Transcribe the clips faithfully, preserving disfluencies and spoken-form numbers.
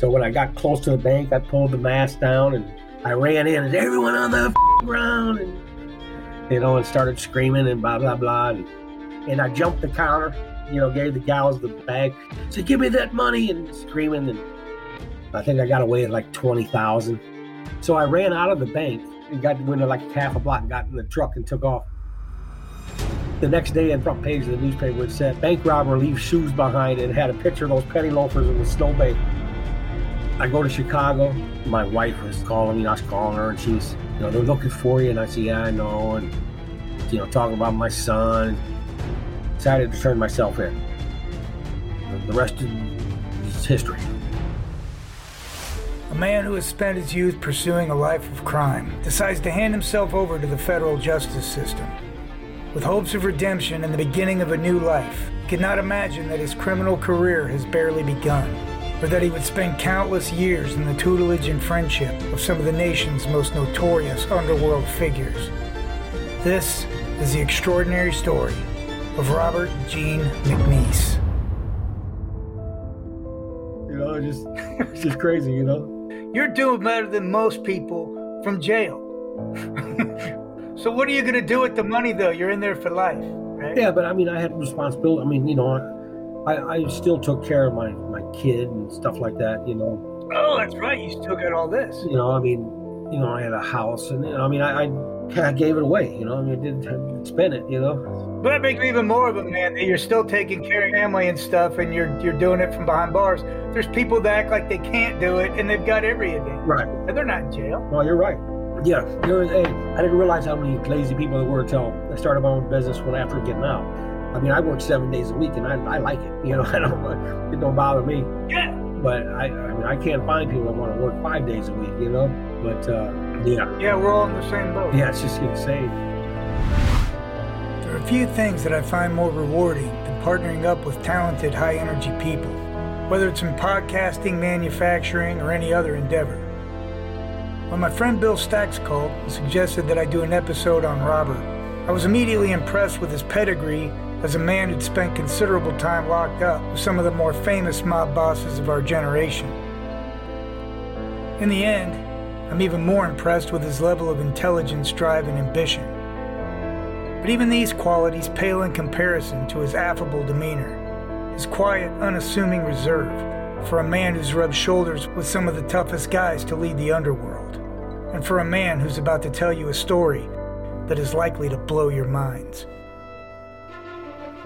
So when I got close to the bank, I pulled the mask down and I ran in. And everyone on the f- ground, and, you know, and started screaming and blah blah blah. And, and I jumped the counter, you know, gave the gals the bag, said, "Give me that money!" and screaming. And I think I got away at like twenty thousand. So I ran out of the bank and got went to like half a block, and got in the truck and took off. The next day, in front page of the newspaper, it said, "Bank robber leaves shoes behind," and had a picture of those penny loafers in the snowbank. I go to Chicago. My wife was calling me. I was calling her, and she's, you know, "They're looking for you." And I said, "Yeah, I know." And, you know, talking about my son. Decided to turn myself in. The rest is history. A man who has spent his youth pursuing a life of crime decides to hand himself over to the federal justice system. With hopes of redemption and the beginning of a new life, he could not imagine that his criminal career has barely begun, or that he would spend countless years in the tutelage and friendship of some of the nation's most notorious underworld figures. This is the extraordinary story of Robert Gene McNeese. You know, it's just, it's just crazy, you know? You're doing better than most people from jail. So what are you going to do with the money, though? You're in there for life, right? Yeah, but I mean, I had responsibility. I mean, you know, I, I still took care of my, my kid and stuff like that, you know. Oh, that's right. You still got all this. You know, I mean, you know, I had a house, and you know, I mean, I, I I gave it away, you know. I mean, I didn't spend it, you know. But it makes me even more of a man that you're still taking care of family and stuff, and you're you're doing it from behind bars. There's people that act like they can't do it, and they've got everything. Right. And they're not in jail. No, you're right. Yeah, there was, hey, I didn't realize how many lazy people there were until I started my own business when after getting out. I mean, I work seven days a week, and I, I like it. You know, I don't, it don't bother me. Yeah. But I, I mean, I can't find people that want to work five days a week. You know, but uh, yeah. Yeah, we're all in the same boat. Yeah, it's just insane. There are few things that I find more rewarding than partnering up with talented, high-energy people, whether it's in podcasting, manufacturing, or any other endeavor. When my friend Bill Stacks called and suggested that I do an episode on Robert, I was immediately impressed with his pedigree as a man who'd spent considerable time locked up with some of the more famous mob bosses of our generation. In the end, I'm even more impressed with his level of intelligence, drive, and ambition. But even these qualities pale in comparison to his affable demeanor, his quiet, unassuming reserve for a man who's rubbed shoulders with some of the toughest guys to lead the underworld. And for a man who's about to tell you a story that is likely to blow your minds.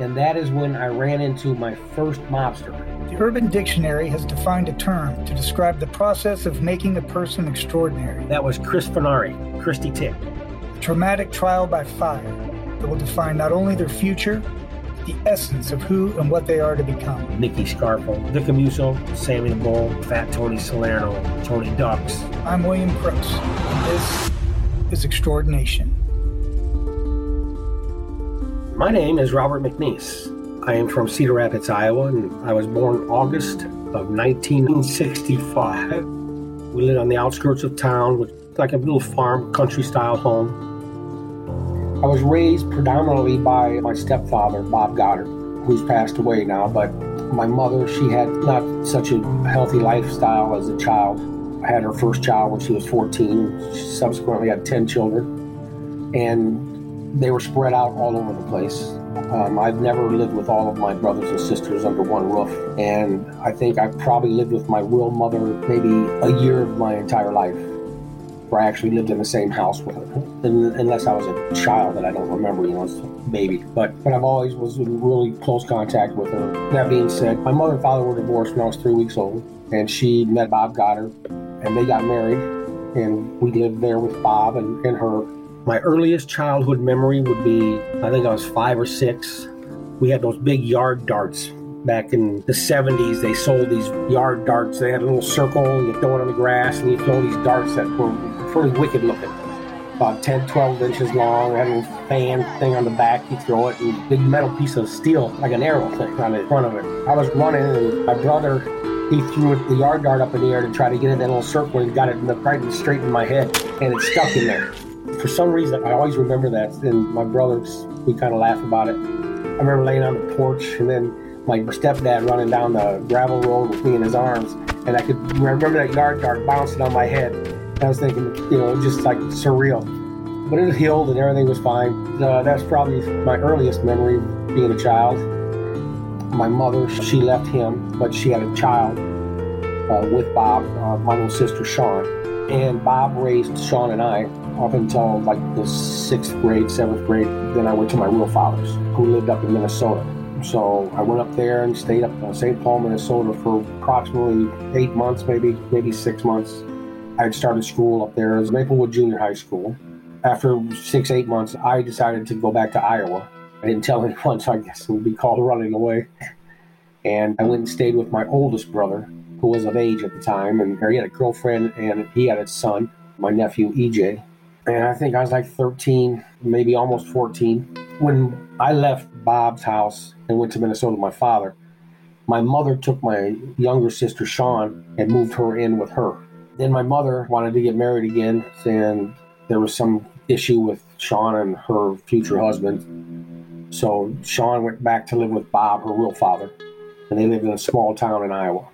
And that is when I ran into my first mobster. The Urban Dictionary has defined a term to describe the process of making a person extraordinary. That was Chris Furnari, Christy Tick. A traumatic trial by fire that will define not only their future, but the essence of who and what they are to become. Nikki Scarfo, Vic Amuso, Sammy the Bull, Fat Tony Salerno, Tony Ducks. I'm William Cross, and this is Extraordination. My name is Robert McNeese. I am from Cedar Rapids, Iowa, and I was born August of nineteen sixty-five. We lived on the outskirts of town with like a little farm, country-style home. I was raised predominantly by my stepfather, Bob Goddard, who's passed away now, but my mother, she had not such a healthy lifestyle as a child. I had her first child when she was fourteen. She subsequently had ten children, and they were spread out all over the place. Um, I've never lived with all of my brothers and sisters under one roof, and I think I probably lived with my real mother maybe a year of my entire life. I actually lived in the same house with her, unless I was a child that I don't remember, you know, as a baby. But, but I've always was in really close contact with her. That being said, my mother and father were divorced when I was three weeks old, and she met Bob Goddard, and they got married, and we lived there with Bob and, and her. My earliest childhood memory would be, I think I was five or six. We had those big yard darts. Back in the seventies, they sold these yard darts. They had a little circle, you throw it on the grass, and you throw these darts that were pretty wicked looking. About ten, twelve inches long, they had a little fan thing on the back, you throw it, and a big metal piece of steel, like an arrow thing, on the front of it. I was running, and my brother, he threw the yard dart up in the air to try to get in that little circle, and got it right straight in my head, and it stuck in there. For some reason, I always remember that, and my brothers, we kind of laugh about it. I remember laying on the porch, and then my stepdad running down the gravel road with me in his arms, And I could remember that yard dart bouncing on my head. And I was thinking, you know, just like surreal. But it healed and everything was fine. Uh, that's probably my earliest memory of being a child. My mother, she left him, but she had a child uh, with Bob, uh, my little sister, Sean. And Bob raised Sean and I up until like the sixth grade, seventh grade. Then I went to my real father's, who lived up in Minnesota. So I went up there and stayed up in Saint Paul, Minnesota for approximately eight months, maybe, maybe six months. I had started school up there as Maplewood Junior High School. After six, eight months, I decided to go back to Iowa. I didn't tell anyone, so I guess it would be called running away. And I went and stayed with my oldest brother, who was of age at the time, and he had a girlfriend, and he had a son, my nephew, E J. And I think I was like thirteen, maybe almost fourteen. When I left Bob's house and went to Minnesota with my father, my mother took my younger sister, Sean, and moved her in with her. Then my mother wanted to get married again, and there was some issue with Sean and her future husband. So Sean went back to live with Bob, her real father, and they lived in a small town in Iowa.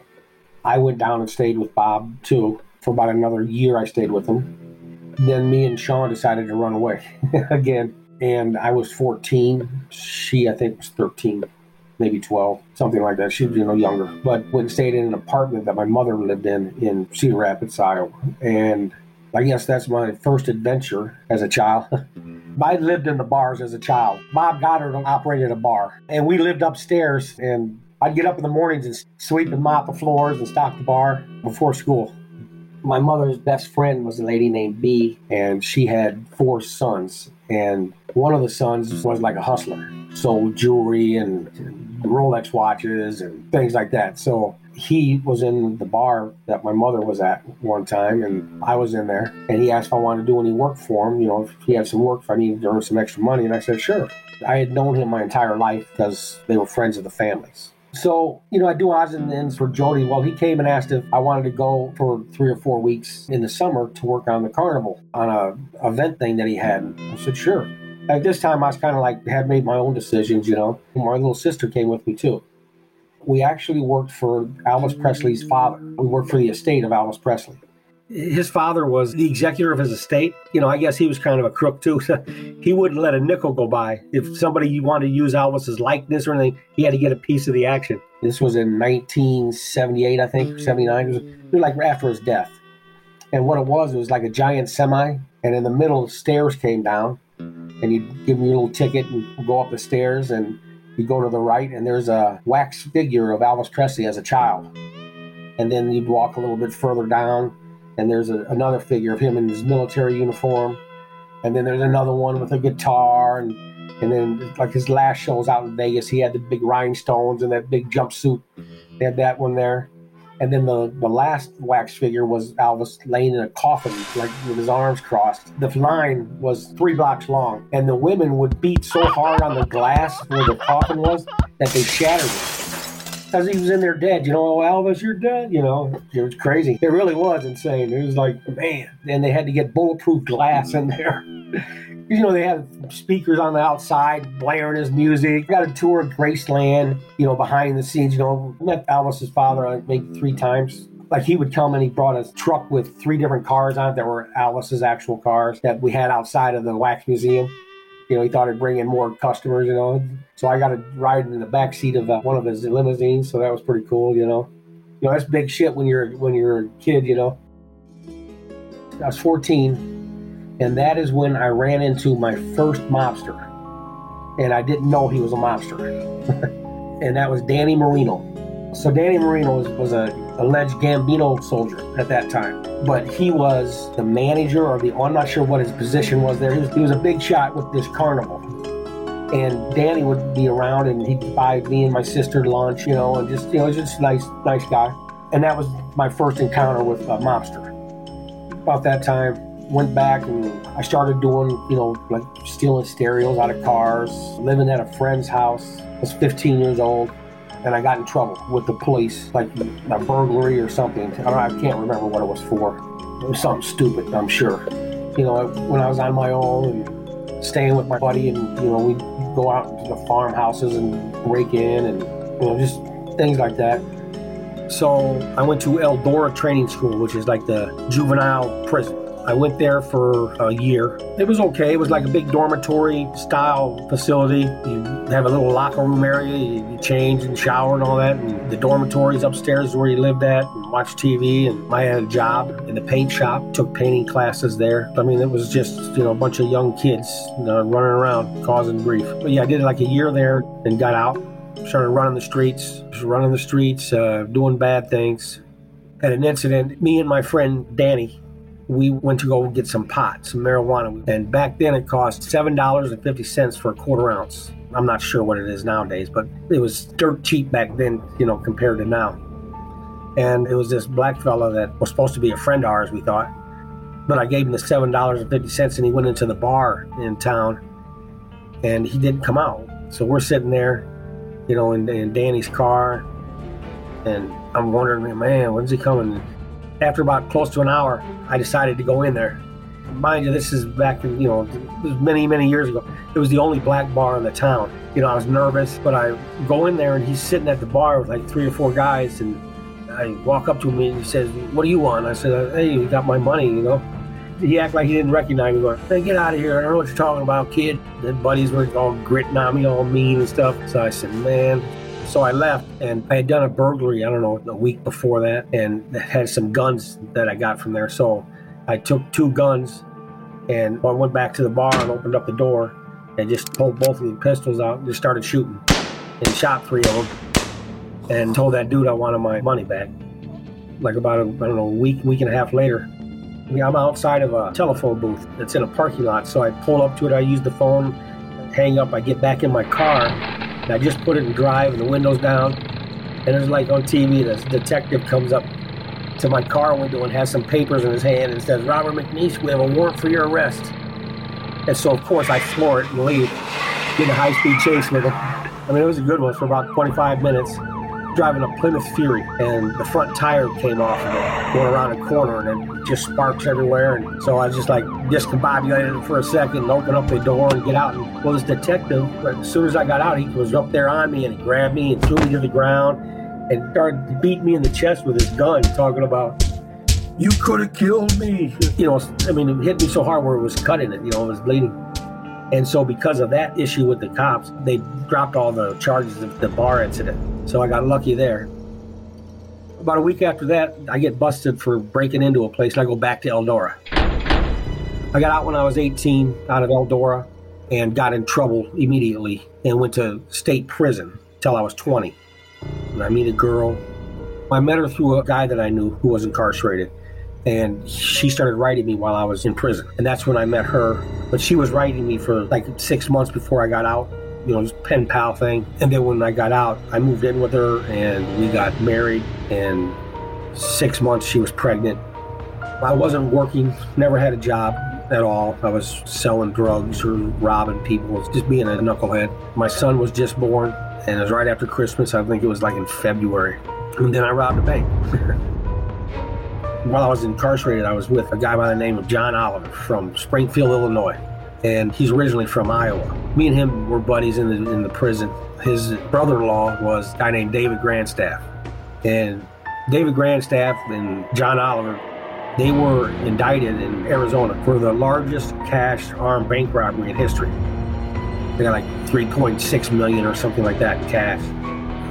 I went down and stayed with Bob, too. For about another year, I stayed with him. Then me and Sean decided to run away again. And I was fourteen. She, I think, was thirteen, maybe twelve, something like that. She was, you know, younger. But went and stayed in an apartment that my mother lived in in Cedar Rapids, Iowa. And I guess that's my first adventure as a child. I lived in the bars as a child. Bob Goddard operated a bar, and we lived upstairs, and I'd get up in the mornings and sweep and mop the floors and stock the bar before school. My mother's best friend was a lady named Bee, and she had four sons, and one of the sons was like a hustler, sold jewelry and Rolex watches and things like that. So he was in the bar that my mother was at one time, and I was in there, and he asked if I wanted to do any work for him, you know, if he had some work, if I needed to earn some extra money, and I said, sure. I had known him my entire life because they were friends of the families. So, you know, I do odds and ends for Jody. Well, he came and asked if I wanted to go for three or four weeks in the summer to work on the carnival, on a event thing that he had. I said, sure. At this time, I was kind of like, had made my own decisions, you know. My little sister came with me, too. We actually worked for Elvis Presley's father. We worked for the estate of Elvis Presley. His father was the executor of his estate. You know, I guess he was kind of a crook, too. He wouldn't let a nickel go by. If somebody wanted to use Elvis's likeness or anything, he had to get a piece of the action. This was in nineteen seventy-eight, I think, seventy-nine. It was, it was like after his death. And what it was, it was like a giant semi. And in the middle, stairs came down. And you'd give him your little ticket and go up the stairs. And you go to the right, and there's a wax figure of Elvis Presley as a child. And then you'd walk a little bit further down. And there's a, another figure of him in his military uniform. And then there's another one with a guitar. And, and then like his last shows out in Vegas, he had the big rhinestones and that big jumpsuit. They had that one there. And then the, the last wax figure was Elvis laying in a coffin, like with his arms crossed. The line was three blocks long. And the women would beat so hard on the glass where the coffin was that they shattered it. Because he was in there dead, you know, oh, Elvis, you're dead, you know. It was crazy. It really was insane. It was like, man. And they had to get bulletproof glass in there. You know, they had speakers on the outside blaring his music. Got a tour of Graceland, you know, behind the scenes. You know, met Elvis's father, I think, three times. Like, he would come and he brought a truck with three different cars on it that were Elvis's actual cars that we had outside of the wax museum. You know, he thought it'd bring in more customers, you know. So I got to ride in the back seat of uh, one of his limousines, so that was pretty cool, you know. You know, that's big shit when you're when you're a kid, you know. I was fourteen, and that is when I ran into my first mobster, and I didn't know he was a mobster, and that was Danny Marino. So Danny Marino was, was a alleged Gambino soldier at that time, but he was the manager or the, I'm not sure what his position was there. He was, he was a big shot with this carnival, and Danny would be around and he'd buy me and my sister lunch, you know, and just, you know, just a nice, nice guy. And that was my first encounter with a mobster. About that time, went back and I started doing, you know, like stealing stereos out of cars, living at a friend's house. I was fifteen years old. And I got in trouble with the police, like a burglary or something. I don't know, I can't remember what it was for. It was something stupid, I'm sure. You know, when I was on my own and staying with my buddy, and, you know, we'd go out to the farmhouses and break in and, you know, just things like that. So I went to Eldora Training School, which is like the juvenile prison. I went there for a year. It was okay. It was like a big dormitory style facility. You have a little locker room area. You change and shower and all that. And the dormitories upstairs where you lived at and watched T V. And I had a job in the paint shop, took painting classes there. I mean, it was just, you know, a bunch of young kids, you know, running around causing grief. But yeah, I did like a year there and got out, started running the streets, just running the streets, uh, doing bad things. At an incident, me and my friend Danny, we went to go get some pot, some marijuana. And back then it cost seven dollars and fifty cents for a quarter ounce. I'm not sure what it is nowadays, but it was dirt cheap back then, you know, compared to now. And it was this black fella that was supposed to be a friend of ours, we thought. But I gave him the seven dollars and fifty cents and he went into the bar in town and he didn't come out. So we're sitting there, you know, in, in Danny's car. And I'm wondering, man, when's he coming? After about close to an hour, I decided to go in there. Mind you, this is back in, you know, it was many, many years ago. It was the only black bar in the town. You know, I was nervous, but I go in there and he's sitting at the bar with like three or four guys. And I walk up to him and he says, "What do you want?" I said, "Hey, you got my money, you know?" He acted like he didn't recognize me, going, "Hey, get out of here. I don't know what you're talking about, kid." The buddies were all gritting on me, all mean and stuff. So I said, man. So I left, and I had done a burglary, I don't know, a week before that, and had some guns that I got from there. So I took two guns, and I went back to the bar and opened up the door and just pulled both of the pistols out and just started shooting and shot three of them and told that dude I wanted my money back. Like about, a, I don't know, a week, week and a half later, I'm outside of a telephone booth that's in a parking lot. So I pull up to it, I use the phone, hang up, I get back in my car. I just put it in drive and the windows down, and it's like on T V, this detective comes up to my car window and has some papers in his hand and says, "Robert McNeese, we have a warrant for your arrest." And so, of course, I floor it and leave, get a high-speed chase with him. I mean, it was a good one for about twenty-five minutes, driving a Plymouth Fury, and the front tire came off of it, going around a corner, and it just sparks everywhere. And so I was just like discombobulated for a second and open up the door and get out. And, well, this detective, as soon as I got out, he was up there on me and he grabbed me and threw me to the ground and started beating me in the chest with his gun, talking about, "You could have killed me." You know, I mean, it hit me so hard where it was cutting it, you know, it was bleeding. And so because of that issue with the cops, they dropped all the charges of the bar incident. So I got lucky there. About a week after that, I get busted for breaking into a place and I go back to Eldora. I got out when I was eighteen out of Eldora and got in trouble immediately and went to state prison till I was twenty. And I meet a girl. I met her through a guy that I knew who was incarcerated. And she started writing me while I was in prison. And that's when I met her. But she was writing me for like six months before I got out, you know, just pen pal thing. And then when I got out, I moved in with her and we got married. And six months she was pregnant. I wasn't working, never had a job at all. I was selling drugs or robbing people, just being a knucklehead. My son was just born and it was right after Christmas. I think it was like in February. And then I robbed a bank. While I was incarcerated, I was with a guy by the name of John Oliver from Springfield, Illinois, and he's originally from Iowa. Me and him were buddies in the in the prison. His brother-in-law was a guy named David Grandstaff, and David Grandstaff and John Oliver, they were indicted in Arizona for the largest cash armed bank robbery in history. They got like three point six million or something like that in cash.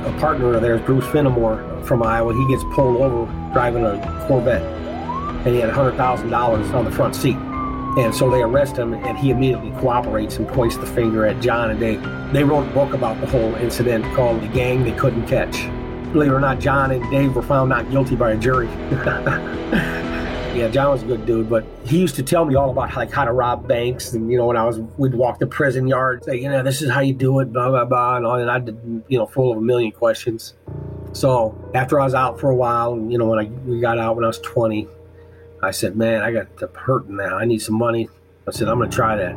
A partner of theirs, Bruce Fenimore from Iowa, he gets pulled over driving a Corvette, and he had one hundred thousand dollars on the front seat. And so they arrest him, and he immediately cooperates and points the finger at John and Dave. They wrote a book about the whole incident called The Gang They Couldn't Catch. Believe it or not, John and Dave were found not guilty by a jury. Yeah, John was a good dude, but he used to tell me all about like how to rob banks. And, you know, when I was, we'd walk the prison yard, say, you know, this is how you do it, blah, blah, blah, and all. And I did, you know, full of a million questions. So after I was out for a while, you know, when I we got out when I was twenty, I said, man, I got to hurting now. I need some money. I said, I'm going to try that.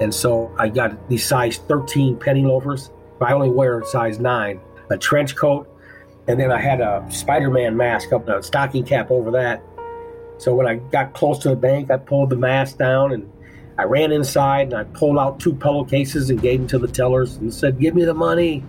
And so I got these size thirteen penny loafers. I only wear size nine, a trench coat. And then I had a Spider-Man mask up and a stocking cap over that. So when I got close to the bank, I pulled the mask down and I ran inside and I pulled out two pillowcases and gave them to the tellers and said, "Give me the money."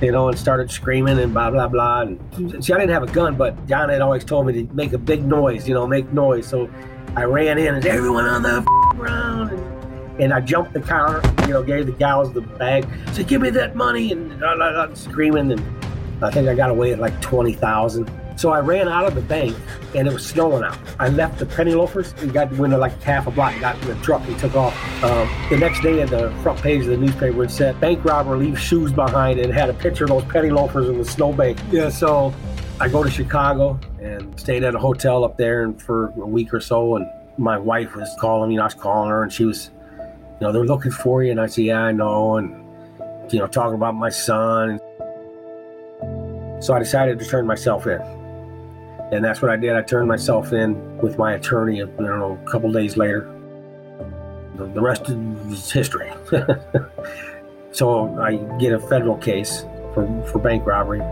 you know, and started screaming and blah, blah, blah. And, see, I didn't have a gun, but John had always told me to make a big noise, you know, make noise. So I ran in and everyone on the f- ground. And, and I jumped the counter, you know, gave the gals the bag. Said, give me that money. And blah, blah, blah, screaming. And I think I got away at like twenty thousand. So I ran out of the bank, and it was snowing out. I left the penny loafers and got went like half a block, got in the truck and took off. Um, the next day, at the front page of the newspaper, it said, bank robber leaves shoes behind, and had a picture of those penny loafers in the snowbank. Yeah, so I go to Chicago and stayed at a hotel up there and for a week or so, and my wife was calling me, and I was calling her, and she was, you know, they're looking for you, and I said, yeah, I know, and, you know, talking about my son. So I decided to turn myself in. And that's what I did. I turned myself in with my attorney, I don't know, a couple days later. The, the rest is history. So I get a federal case for, for bank robbery,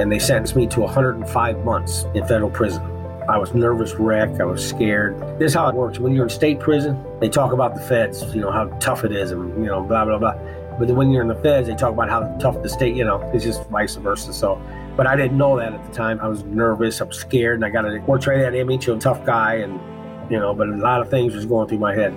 and they sentenced me to one hundred five months in federal prison. I was nervous wreck, I was scared. This is how it works. When you're in state prison, they talk about the feds, you know, how tough it is and, you know, blah, blah, blah. But then when you're in the feds, they talk about how tough the state, you know, it's just vice versa. So, but I didn't know that at the time. I was nervous, I was scared, and I got a portray that image of a tough guy, and, you know, but a lot of things was going through my head.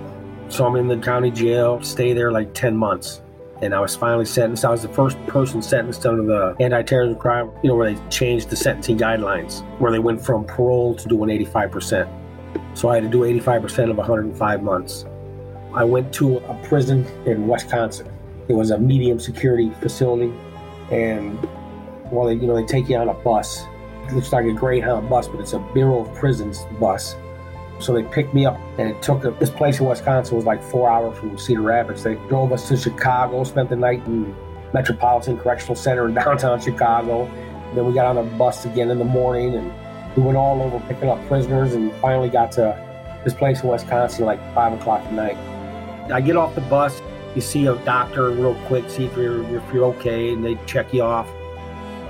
So I'm in the county jail, stay there like ten months, and I was finally sentenced. I was the first person sentenced under the anti-terrorism crime, you know, where they changed the sentencing guidelines, where they went from parole to doing eighty-five percent. So I had to do eighty-five percent of one hundred five months. I went to a prison in Wisconsin. It was a medium security facility, and well, they, you know, they take you on a bus. It looks like a Greyhound bus, but it's a Bureau of Prisons bus. So they picked me up, and it took a, this place in Wisconsin was like four hours from Cedar Rapids. They drove us to Chicago, spent the night in Metropolitan Correctional Center in downtown Chicago. Then we got on a bus again in the morning, and we went all over picking up prisoners, and finally got to this place in Wisconsin like five o'clock at night. I get off the bus. You see a doctor real quick, see if you're, if you're okay, and they check you off.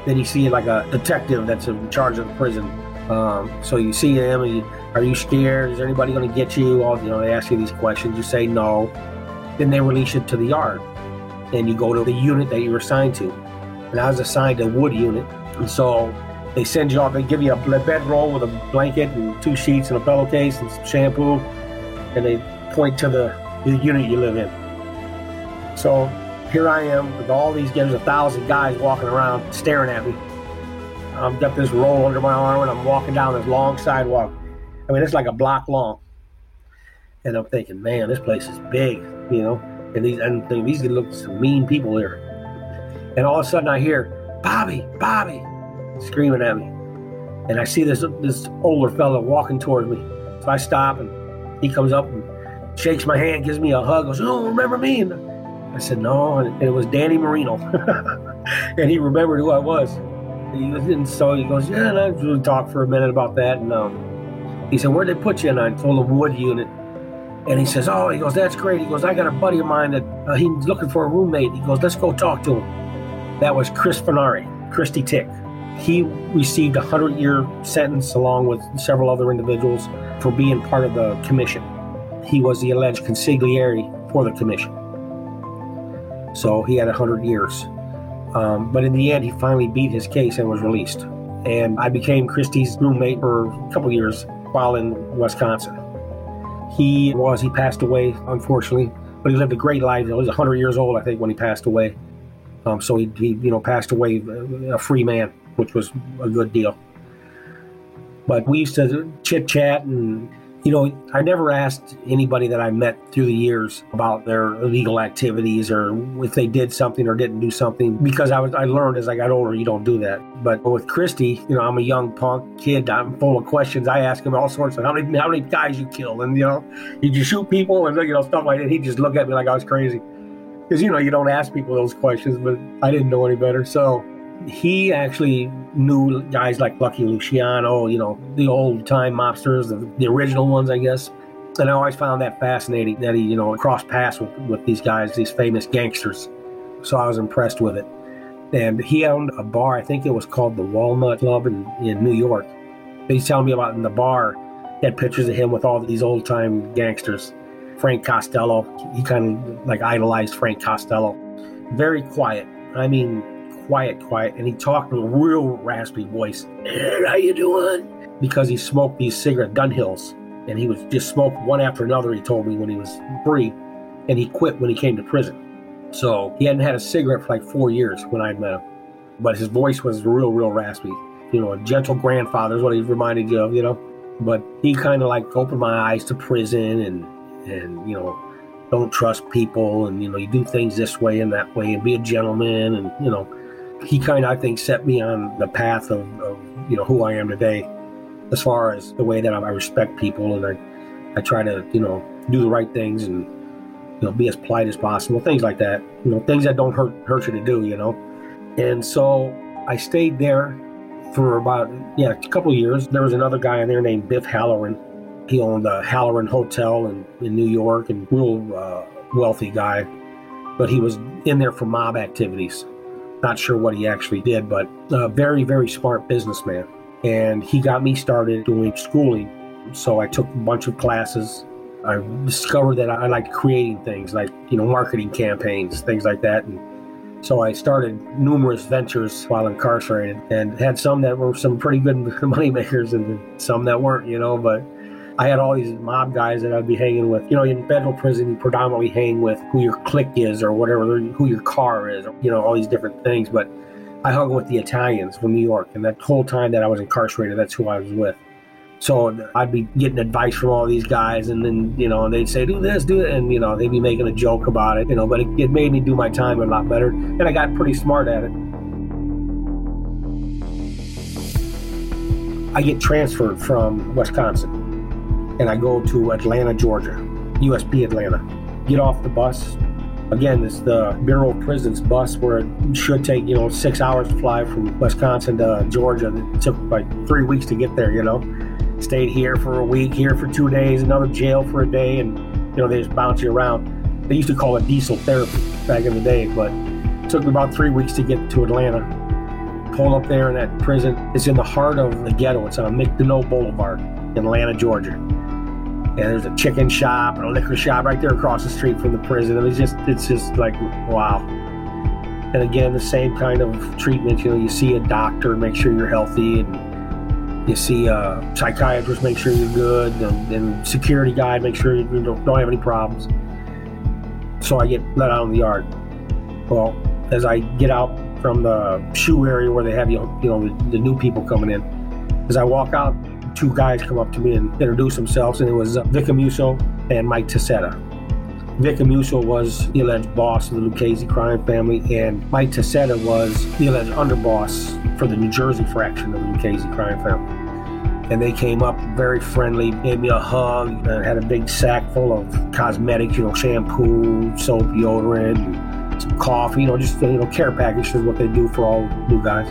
Then you see like a detective that's in charge of the prison. Um, so you see him, and you, are you scared? Is anybody going to get you? All, you know, they ask you these questions. You say no. Then they release you to the yard, and you go to the unit that you were assigned to. And I was assigned a wood unit, and so they send you off. They give you a bedroll with a blanket and two sheets and a pillowcase and some shampoo, and they point to the, the unit you live in. So here I am with all these, there's a thousand guys walking around staring at me. I've got this roll under my arm, and I'm walking down this long sidewalk. I mean, it's like a block long. And I'm thinking, man, this place is big, you know? And these and these look some mean people here. And all of a sudden I hear, Bobby, Bobby, screaming at me. And I see this this older fella walking towards me. So I stop, and he comes up and shakes my hand, gives me a hug, goes, oh, remember me? And I said, no, and it was Danny Marino. And he remembered who I was. He was in, so he goes, yeah, and I was going to talk for a minute about that. And um, he said, where'd they put you? And I told him, wood unit. And he says, oh, he goes, that's great. He goes, I got a buddy of mine that uh, he's looking for a roommate. He goes, let's go talk to him. That was Chris Furnari, Christy Tick. He received a one hundred year sentence along with several other individuals for being part of the commission. He was the alleged consigliere for the commission. So he had one hundred years. Um, but in the end, he finally beat his case and was released. And I became Christie's roommate for a couple years while in Wisconsin. He was, he passed away, unfortunately, but he lived a great life. He was one hundred years old, I think, when he passed away. Um, so he, he, you know, passed away a free man, which was a good deal. But we used to chit-chat, and, you know, I never asked anybody that I met through the years about their illegal activities or if they did something or didn't do something, because I was I learned as I got older, you don't do that. But with Christy, you know, I'm a young punk kid. I'm full of questions. I ask him all sorts of how many how many guys you killed, and, you know, did you shoot people, and, you know, stuff like that. He'd just look at me like I was crazy, because, you know, you don't ask people those questions, but I didn't know any better. So he actually knew guys like Lucky Luciano, you know, the old-time mobsters, the, the original ones, I guess. And I always found that fascinating that he, you know, crossed paths with, with these guys, these famous gangsters. So I was impressed with it. And he owned a bar, I think it was called the Walnut Club in, in New York. He's telling me about in the bar, he had pictures of him with all these old-time gangsters. Frank Costello, he kind of, like, idolized Frank Costello. Very quiet. I mean... quiet, quiet, and he talked in a real raspy voice. Hey, how you doing? Because he smoked these cigarette gun hills, and he was just smoked one after another, he told me, when he was free, and he quit when he came to prison. So he hadn't had a cigarette for like four years when I met him, but his voice was real, real raspy. You know, a gentle grandfather is what he reminded you of, you know. But he kind of like opened my eyes to prison and, and you know, don't trust people, and, you know, you do things this way and that way and be a gentleman. And, you know, he kind of, I think, set me on the path of, of, you know, who I am today as far as the way that I respect people, and I, I try to, you know, do the right things and, you know, be as polite as possible, things like that, you know, things that don't hurt, hurt you to do, you know. And so I stayed there for about, yeah, a couple of years. There was another guy in there named Biff Halloran. He owned the Halloran Hotel in, in New York, and real uh, wealthy guy. But he was in there for mob activities. Not sure what he actually did, but a very, very smart businessman. And he got me started doing schooling. So I took a bunch of classes. I discovered that I liked creating things like, you know, marketing campaigns, things like that. And so I started numerous ventures while incarcerated, and had some that were some pretty good moneymakers and some that weren't, you know, but I had all these mob guys that I'd be hanging with. You know, in federal prison, you predominantly hang with who your clique is or whatever, who your car is, or, you know, all these different things. But I hung with the Italians from New York, and that whole time that I was incarcerated, that's who I was with. So I'd be getting advice from all these guys, and then, you know, they'd say, do this, do it, and, you know, they'd be making a joke about it, you know, but it, it made me do my time a lot better, and I got pretty smart at it. I get transferred from Wisconsin, and I go to Atlanta, Georgia, U S P Atlanta. Get off the bus. Again, it's the Bureau of Prisons bus, where it should take, you know, six hours to fly from Wisconsin to Georgia. It took like three weeks to get there, you know. Stayed here for a week, here for two days, another jail for a day, and, you know, they just bounce you around. They used to call it diesel therapy back in the day, but it took me about three weeks to get to Atlanta. Pull up there in that prison. It's in the heart of the ghetto. It's on McDonough Boulevard in Atlanta, Georgia. And there's a chicken shop and a liquor shop right there across the street from the prison. It was just, it's just like, wow. And again, the same kind of treatment. You know, you see a doctor, make sure you're healthy, and you see a psychiatrist, make sure you're good, and, and security guy, make sure you don't, don't have any problems. So I get let out in the yard. Well, as I get out from the shoe area where they have, you know, you know the, the new people coming in, as I walk out, two guys come up to me and introduce themselves, and it was Vic Amuso and Mike Taccetta. Vic Amuso was the alleged boss of the Lucchese crime family, and Mike Taccetta was the alleged underboss for the New Jersey fraction of the Lucchese crime family. And they came up very friendly, gave me a hug, and had a big sack full of cosmetics, you know, shampoo, soap, deodorant, some coffee, you know, just, you know, care package is what they do for all new guys.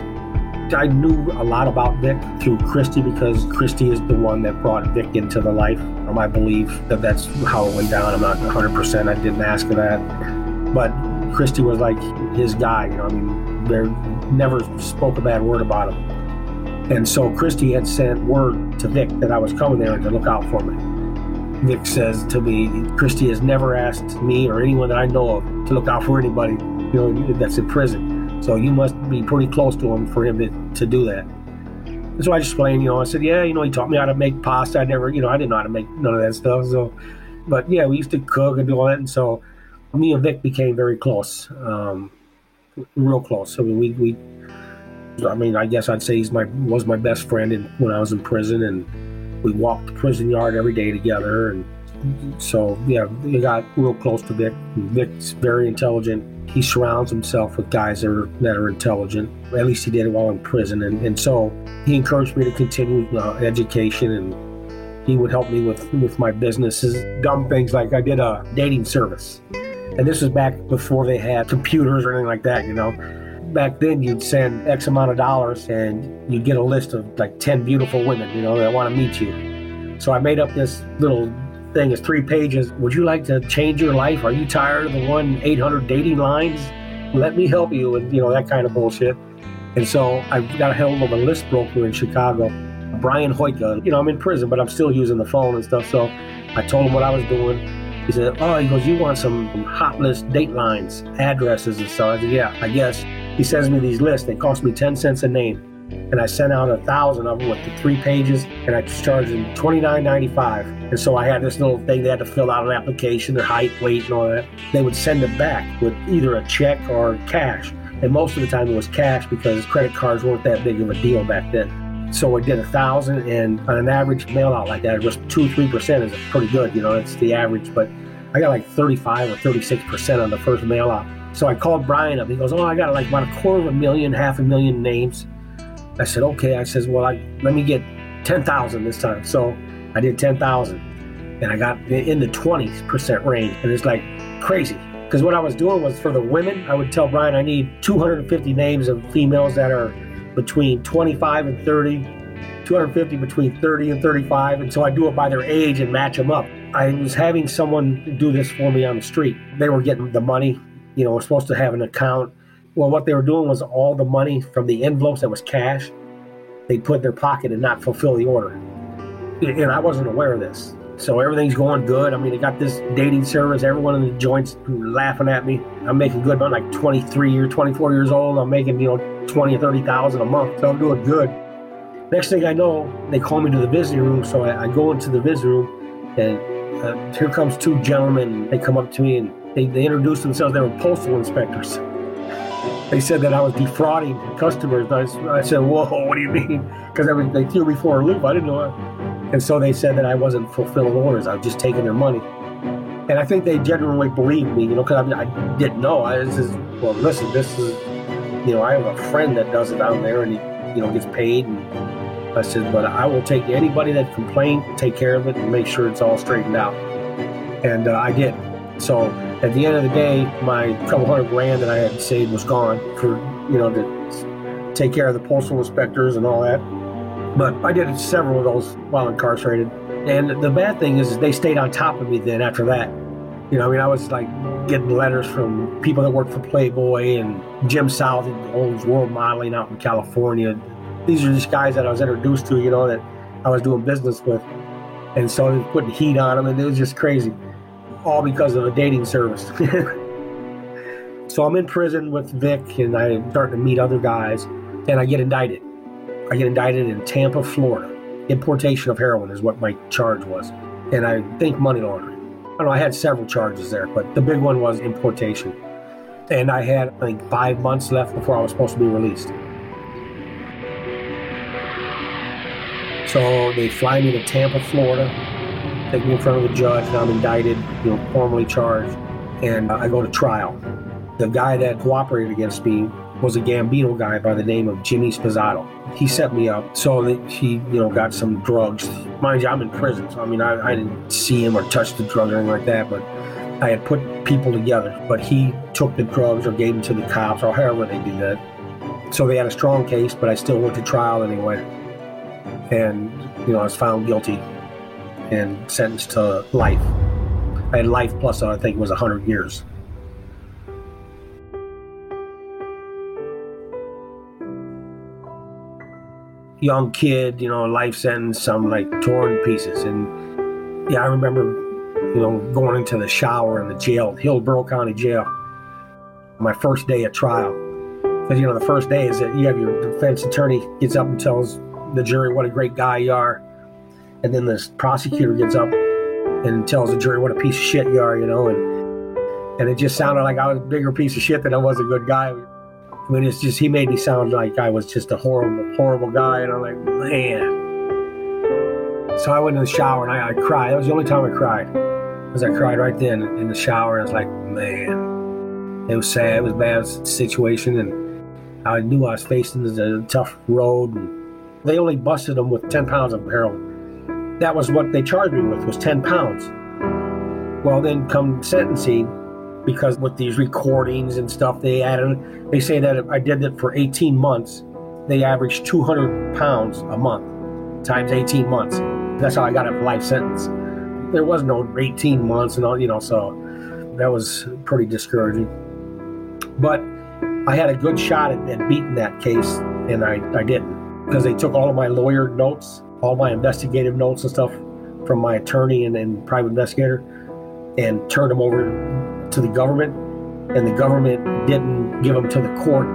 I knew a lot about Vic through Christy, because Christy is the one that brought Vic into the life. I believe that that's how it went down. I'm not one hundred percent. I didn't ask her that. But Christy was like his guy. You know, I mean, they never spoke a bad word about him. And so Christy had sent word to Vic that I was coming there and to look out for me. Vic says to me, Christy has never asked me or anyone that I know of to look out for anybody, you know, that's in prison. So you must be pretty close to him for him to, to do that. And so I explained, you know, I said, yeah, you know, he taught me how to make pasta. I never, you know, I didn't know how to make none of that stuff. So, but yeah, we used to cook and do all that. And so me and Vic became very close, um, real close. So we, we, I mean, I guess I'd say he's my, was my best friend in, when I was in prison, and we walked the prison yard every day together. And so, yeah, we got real close to Vic. Vic's very intelligent. He surrounds himself with guys that are, that are intelligent. At least he did it while in prison. And, and so he encouraged me to continue uh, education, and he would help me with, with my businesses. Dumb things like I did a dating service. And this was back before they had computers or anything like that, you know. Back then you'd send X amount of dollars and you'd get a list of like ten beautiful women, you know, that want to meet you. So I made up this little thing is three pages. Would you like to change your life? Are you tired of the one eight hundred dating lines? Let me help you, and, you know, that kind of bullshit. And so I got a hold of a list broker in Chicago, Brian Hoika. You know, I'm in prison, but I'm still using the phone and stuff. So I told him what I was doing. He said, oh, he goes, you want some hot list date lines, addresses and stuff. I said, yeah, I guess. He sends me these lists. They cost me ten cents a name. And I sent out a thousand of them with the three pages, and I charged them twenty-nine ninety-five. And so I had this little thing. They had to fill out an application, their height, weight, and all that. They would send it back with either a check or cash. And most of the time it was cash because credit cards weren't that big of a deal back then. So I did a thousand, and on an average mail out like that, it was two or three percent is pretty good, you know, it's the average, but I got like thirty-five or thirty-six percent on the first mail out. So I called Brian up. He goes, oh, I got like about a quarter of a million, half a million names. I said, okay. I says, well, I, let me get ten thousand this time. So I did ten thousand, and I got in the twenty percent range, and it's like crazy. Because what I was doing was for the women, I would tell Brian, I need two hundred fifty names of females that are between twenty-five and thirty, two hundred fifty between thirty and thirty-five, and so I do it by their age and match them up. I was having someone do this for me on the street. They were getting the money, you know, we're supposed to have an account. Well, what they were doing was all the money from the envelopes that was cash, they put in their pocket and not fulfill the order. And I wasn't aware of this. So everything's going good. I mean, I got this dating service. Everyone in the joints laughing at me. I'm making good. I'm like twenty-three or twenty-four years old. I'm making, you know, twenty or thirty thousand a month. So I'm doing good. Next thing I know, they call me to the visiting room. So I, I go into the visiting room, and uh, here comes two gentlemen. They come up to me, and they, they introduce themselves. They were postal inspectors. They said that I was defrauding customers. I, I said, whoa, what do you mean? Because I mean, they threw me for a loop. I didn't know it. And so they said that I wasn't fulfilling orders. I was just taking their money. And I think they genuinely believed me, you know, because I, I didn't know. I was just, well, listen, this is, you know, I have a friend that does it down there, and he, you know, gets paid. And I said, but I will take anybody that complained, take care of it, and make sure it's all straightened out. And uh, I did. So at the end of the day, my couple hundred grand that I had saved was gone for, you know, to take care of the postal inspectors and all that. But I did several of those while incarcerated. And the bad thing is they stayed on top of me then after that. You know, I mean, I was like getting letters from people that worked for Playboy and Jim South, who owns World Modeling out in California. These are just guys that I was introduced to, you know, that I was doing business with. And so they were putting heat on them, and it was just crazy. All because of a dating service. So I'm in prison with Vic, and I'm starting to meet other guys, and I get indicted. I get indicted in Tampa, Florida. Importation of heroin is what my charge was. And I think money laundering. I don't know, I had several charges there, but the big one was importation. And I had, I think, five months left before I was supposed to be released. So they fly me to Tampa, Florida, take me in front of the judge, and I'm indicted, you know, formally charged, and I go to trial. The guy that cooperated against me was a Gambino guy by the name of Jimmy Spazzato. He set me up so that he, you know, got some drugs. Mind you, I'm in prison, so I mean, I, I didn't see him or touch the drugs or anything like that, but I had put people together, but he took the drugs or gave them to the cops or however they do that. So they had a strong case, but I still went to trial anyway. And, you know, I was found guilty and sentenced to life. I had life plus, I think it was one hundred years. Young kid, you know, life sentence, I'm like torn pieces. And yeah, I remember, you know, going into the shower in the jail, Hillsborough County Jail, my first day at trial. Because, you know, the first day is that you have your defense attorney gets up and tells the jury what a great guy you are. And then this prosecutor gets up and tells the jury what a piece of shit you are, you know. And, and it just sounded like I was a bigger piece of shit than I was a good guy. I mean, it's just, he made me sound like I was just a horrible, horrible guy. And I'm like, man. So I went in the shower and I, I cried. That was the only time I cried. Because I cried right then in the shower. I was like, man. It was sad. It was a bad situation. And I knew I was facing a tough road. And they only busted them with ten pounds of heroin. That was what they charged me with, was ten pounds. Well, then come sentencing. Because with these recordings and stuff, they added, they say that if I did that for eighteen months, they averaged two hundred pounds a month, times eighteen months. That's how I got a life sentence. There was no eighteen months and all, you know, so that was pretty discouraging. But I had a good shot at, at beating that case, and I, I didn't. Because they took all of my lawyer notes, all my investigative notes and stuff from my attorney and, and private investigator, and turned them over to the government, and the government didn't give them to the court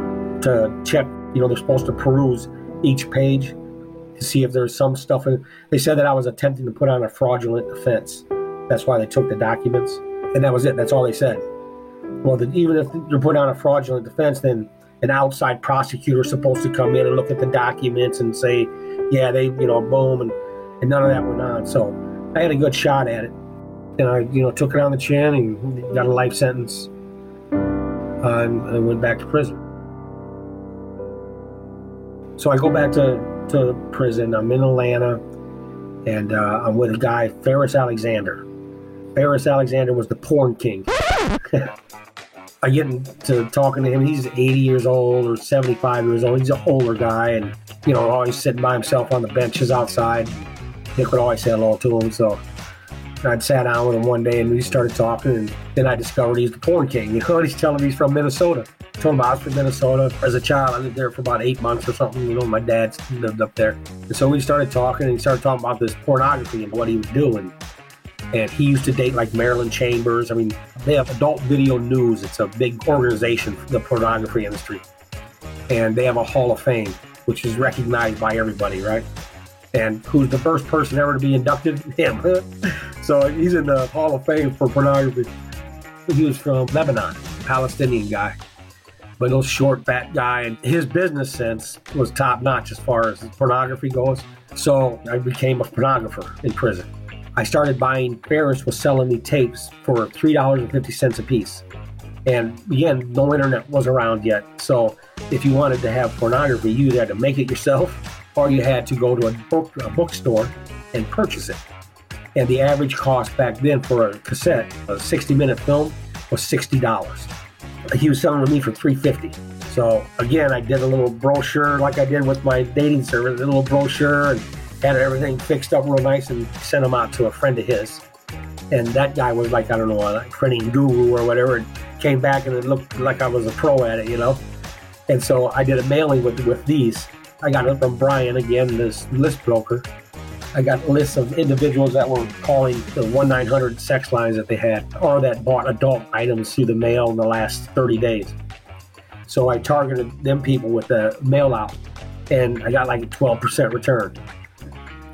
to check, you know, they're supposed to peruse each page to see if there's some stuff in it. They said that I was attempting to put on a fraudulent defense. That's why they took the documents. And that was it. That's all they said. Well, then even if you're putting on a fraudulent defense, then an outside prosecutor is supposed to come in and look at the documents and say, yeah, they, you know, boom. And, and none of that went on. So I had a good shot at it. And I, you know, took it on the chin and got a life sentence. Uh, and I went back to prison. So I go back to, to prison. I'm in Atlanta, and uh, I'm with a guy, Ferris Alexander. Ferris Alexander was the porn king. I get into talking to him. He's eighty years old or seventy-five years old. He's an older guy, and, you know, always sitting by himself on the benches outside. Nick would always say hello to him, so I sat down with him one day, and we started talking, and then I discovered he's the porn king. You know, and he's telling me he's from Minnesota. I told him I was from Minnesota. As a child, I lived there for about eight months or something. You know, my dad lived up there. And so we started talking, and he started talking about this pornography and what he was doing. And he used to date, like, Marilyn Chambers. I mean, they have Adult Video News. It's a big organization for the pornography industry. And they have a Hall of Fame, which is recognized by everybody, right? And who's the first person ever to be inducted? Him. So he's in the Hall of Fame for pornography. He was from Lebanon, Palestinian guy. But little short, fat guy, and his business sense was top-notch as far as pornography goes. So I became a pornographer in prison. I started buying, Ferris was selling me tapes for three dollars and fifty cents a piece. And again, no internet was around yet. So if you wanted to have pornography, you either had to make it yourself or you had to go to a, book, a bookstore and purchase it. And the average cost back then for a cassette, a sixty-minute film, was sixty dollars. He was selling to me for three dollars and fifty cents. So again, I did a little brochure like I did with my dating service, a little brochure, and had everything fixed up real nice and sent them out to a friend of his. And that guy was like, I don't know, a printing guru or whatever, and came back and it looked like I was a pro at it, you know? And so I did a mailing with with these. I got it from Brian, again, this list broker. I got lists of individuals that were calling the one nine hundred sex lines that they had, or that bought adult items through the mail in the last thirty days. So I targeted them people with the mail out, and I got like a twelve percent return.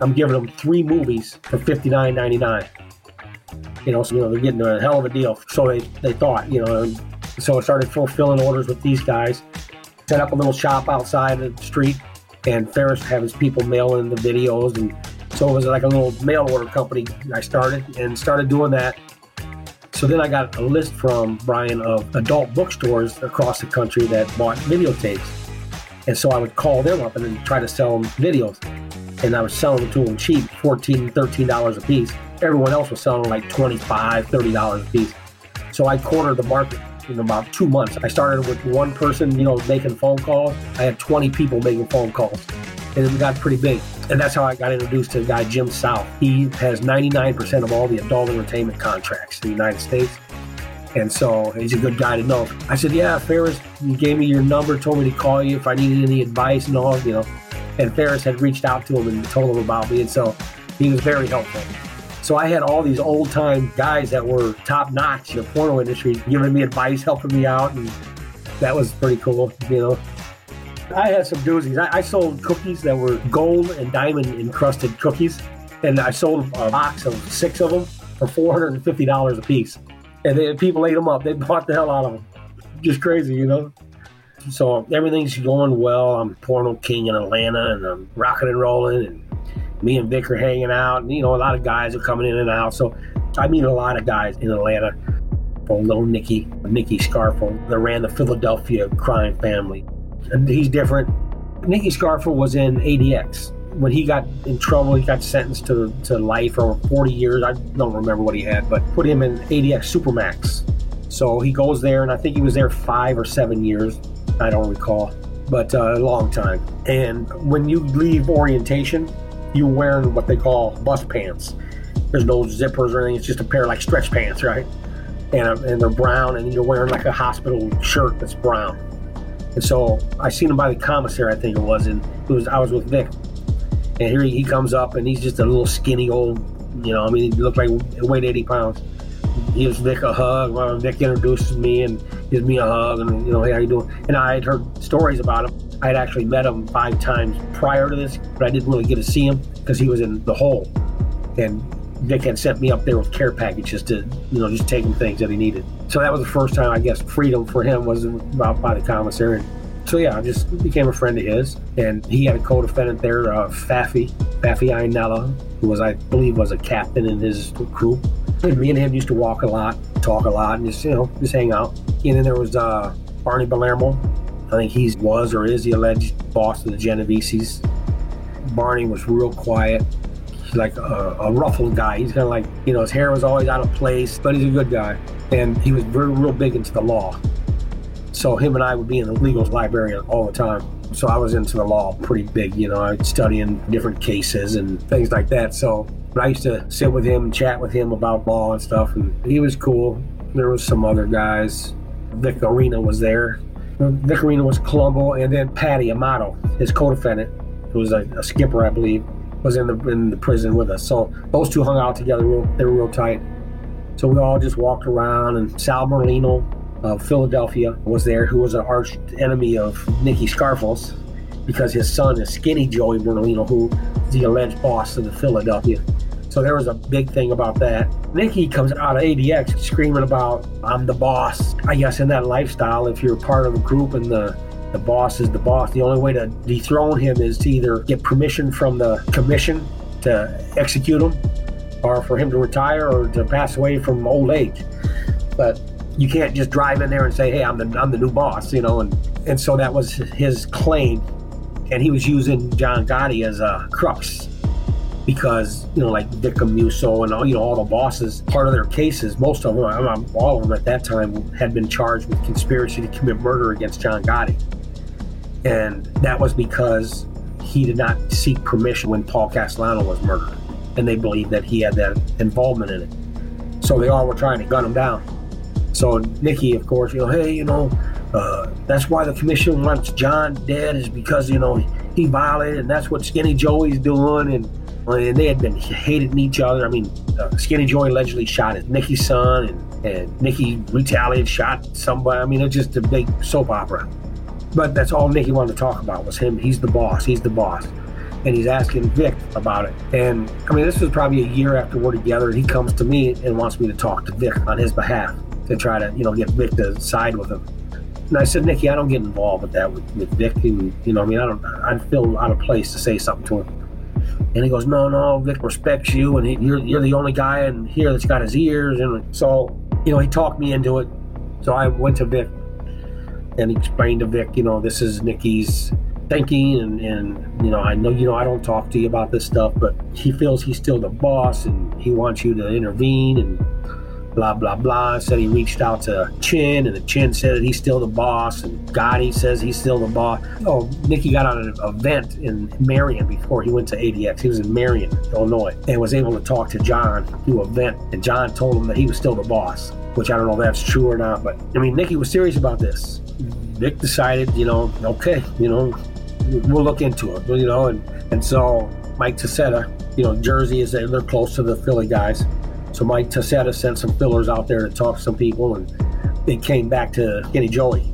I'm giving them three movies for fifty-nine ninety-nine. You know, so you know, they're getting a hell of a deal. So they, they thought, you know, and so I started fulfilling orders with these guys, set up a little shop outside the street, and Ferris had his people mail in the videos, and so it was like a little mail order company I started and started doing that. So then I got a list from Brian of adult bookstores across the country that bought videotapes. And so I would call them up and then try to sell them videos. And I was selling them to them cheap, fourteen dollars, thirteen dollars a piece. Everyone else was selling like twenty-five dollars, thirty dollars a piece. So I cornered the market in about two months. I started with one person, you know, making phone calls. I had twenty people making phone calls. And it got pretty big. And that's how I got introduced to the guy, Jim South. He has ninety-nine percent of all the adult entertainment contracts in the United States. And so he's a good guy to know. I said, yeah, Ferris, you gave me your number, told me to call you if I needed any advice and all, you know. And Ferris had reached out to him and told him about me. And so he was very helpful. So I had all these old time guys that were top notch in the porno industry, giving me advice, helping me out. And that was pretty cool, you know. I had some doozies. I, I sold cookies that were gold and diamond encrusted cookies. And I sold a box of six of them for four hundred fifty dollars a piece. And they, people ate them up. They bought the hell out of them. Just crazy, you know? So everything's going well. I'm Porno King in Atlanta, and I'm rocking and rolling. And me and Vic are hanging out. And, you know, a lot of guys are coming in and out. So I meet a lot of guys in Atlanta. From little Nikki, Nikki Scarfo, that ran the Philadelphia crime family. He's different. Nikki Scarfo was in A D X. When he got in trouble, he got sentenced to, to life or forty years. I don't remember what he had, but put him in A D X Supermax. So he goes there, and I think he was there five or seven years. I don't recall, but uh, a long time. And when you leave orientation, you're wearing what they call bus pants. There's no zippers or anything. It's just a pair of like stretch pants, right? And, and they're brown, and you're wearing like a hospital shirt that's brown. And so I seen him by the commissary, I think it was, and it was I was with Vic. And here he, he comes up, and he's just a little skinny old, you know, I mean, he looked like he weighed eighty pounds. gives Vic a hug. Well, Vic introduces me and gives me a hug, and, you know, hey, how you doing? And I had heard stories about him. I had actually met him five times prior to this, but I didn't really get to see him because he was in the hole. And Vic had sent me up there with care packages to, you know, just take him things that he needed. So that was the first time, I guess, freedom for him was about by the commissary. So yeah, I just became a friend of his, and he had a co-defendant there, uh, Fafi, Fafi Ainella, who was, I believe, was a captain in his crew. And me and him used to walk a lot, talk a lot, and just, you know, just hang out. And then there was uh, Barney Bellomo. I think he was or is the alleged boss of the Genoveses. Barney was real quiet. He's like a, a ruffled guy. He's kind of like, you know, his hair was always out of place, but he's a good guy. And he was real, real big into the law. So him and I would be in the legal library all the time. So I was into the law pretty big, you know, I'd studying different cases and things like that. So I used to sit with him and chat with him about law and stuff, and he was cool. There was some other guys. Vic Arena was there. Vic Arena was Colombo, and then Patty Amato, his co-defendant, who was a, a skipper, I believe, was in the in the prison with us. So those two hung out together. Real, they were real tight. So we all just walked around, and Sal Merlino of Philadelphia was there, who was an arch enemy of Nikki Scarfo's, because his son is Skinny Joey Bernalino, who is the alleged boss of the Philadelphia. So there was a big thing about that. Nikki comes out of A D X screaming about, I'm the boss. I guess in that lifestyle, if you're part of a group and the, the boss is the boss, the only way to dethrone him is to either get permission from the commission to execute him, or for him to retire or to pass away from old age. But you can't just drive in there and say, hey, I'm the I'm the new boss, you know? And, and so that was his claim. And he was using John Gotti as a crux, because, you know, like Vic Amuso and all, you know, all the bosses, part of their cases, most of them, all of them at that time, had been charged with conspiracy to commit murder against John Gotti. And that was because he did not seek permission when Paul Castellano was murdered. And they believed that he had that involvement in it. So they all were trying to gun him down. So Nikki, of course, you know, hey, you know, uh, that's why the commission wants John dead, is because, you know, he violated, and that's what Skinny Joey's doing. And And they had been hating each other. I mean, uh, Skinny Joey allegedly shot at Nikki's son, and, and Nikki retaliated, shot somebody. I mean, it's just a big soap opera. But that's all Nikki wanted to talk about was him. He's the boss. He's the boss. And he's asking Vic about it. And, I mean, this was probably a year after we're together. He comes to me and wants me to talk to Vic on his behalf to try to, you know, get Vic to side with him. And I said, Nikki, I don't get involved with that with, with Vic. And, you know, I mean, I don't, I feel out of place to say something to him. And he goes, no, no, Vic respects you, and he, you're, you're the only guy in here that's got his ears. And so, you know, he talked me into it. So I went to Vic and explained to Vic, you know, this is Nikki's thinking, and, and you know, I know, you know, I don't talk to you about this stuff, but he feels he's still the boss, and he wants you to intervene, and blah, blah, blah. I said he reached out to Chin, and the Chin said that he's still the boss, and Gotti says he's still the boss. Oh, Nikki got on an event in Marion before he went to A D X. He was in Marion, Illinois, and was able to talk to John through an event, and John told him that he was still the boss, which I don't know if that's true or not, but I mean, Nikki was serious about this. Vic decided, you know, okay, you know, we'll look into it, you know, and, and so Mike Taccetta, you know, Jersey is, they're close to the Philly guys. So Mike Taccetta sent some fillers out there to talk to some people, and they came back to Skinny Joey.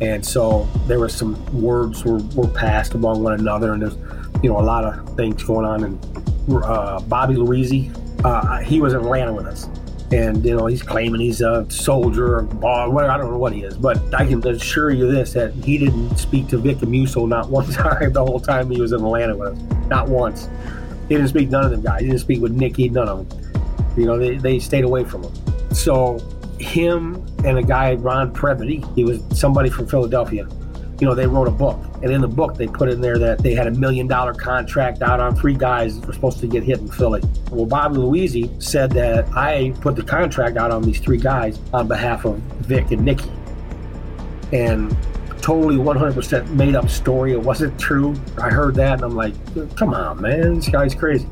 And so there were some words were, were passed among one another, and there's, you know, a lot of things going on. And uh, Bobby Luisi, uh, he was in Atlanta with us. And, you know, he's claiming he's a soldier, or ball, whatever, I don't know what he is, but I can assure you this, that he didn't speak to Vic Amuso not one time the whole time he was in Atlanta with us, not once. He didn't speak none of them guys. He didn't speak with Nikki, none of them. You know, they, they stayed away from him. So him and a guy, Ron Previty, he was somebody from Philadelphia, you know, they wrote a book. And in the book, they put in there that they had a million dollar contract out on three guys that were supposed to get hit in Philly. Well, Bobby Luisi said that I put the contract out on these three guys on behalf of Vic and Nikki. And totally one hundred percent made up story. It wasn't true. I heard that and I'm like, come on, man, this guy's crazy.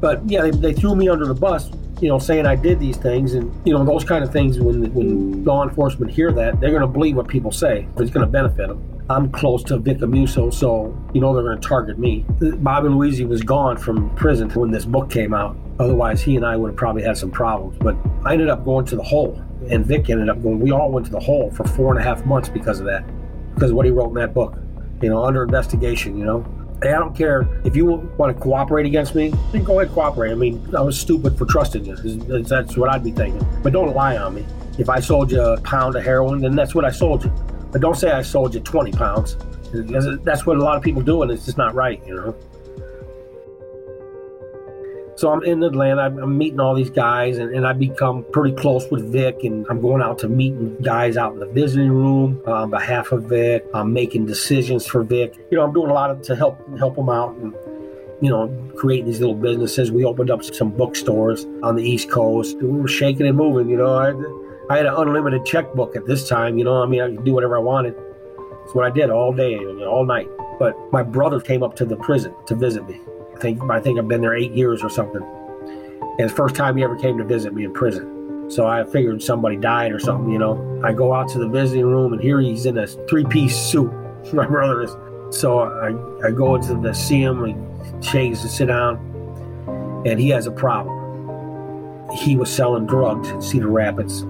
But yeah, they, they threw me under the bus, you know, saying I did these things. And, you know, those kind of things, when when law enforcement hear that, they're going to believe what people say. It's going to benefit them. I'm close to Vic Amuso, so you know they're going to target me. Bobby Luisi was gone from prison when this book came out. Otherwise, he and I would have probably had some problems. But I ended up going to the hole, and Vic ended up going. We all went to the hole for four and a half months because of that, because of what he wrote in that book. You know, under investigation, you know. And I don't care if you want to cooperate against me, then go ahead and cooperate. I mean, I was stupid for trusting you. That's what I'd be thinking. But don't lie on me. If I sold you a pound of heroin, then that's what I sold you. But don't say I sold you twenty pounds. That's what a lot of people do, and it's just not right, you know. So I'm in Atlanta, I'm meeting all these guys, and, and I become pretty close with Vic, and I'm going out to meeting guys out in the visiting room uh, on behalf of Vic. I'm making decisions for Vic. You know, I'm doing a lot of, to help help him out and, you know, creating these little businesses. We opened up some bookstores on the East Coast. We were shaking and moving, you know. I, I had an unlimited checkbook at this time, you know, I mean, I could do whatever I wanted. That's what I did all day, you know, all night. But my brother came up to the prison to visit me. I think I think I've been there eight years or something. And it's the first time he ever came to visit me in prison. So I figured somebody died or something, you know. I go out to the visiting room, and here he's in a three-piece suit, my brother is. So I, I go into the, see him, and shakes to sit down, and he has a problem. He was selling drugs in Cedar Rapids.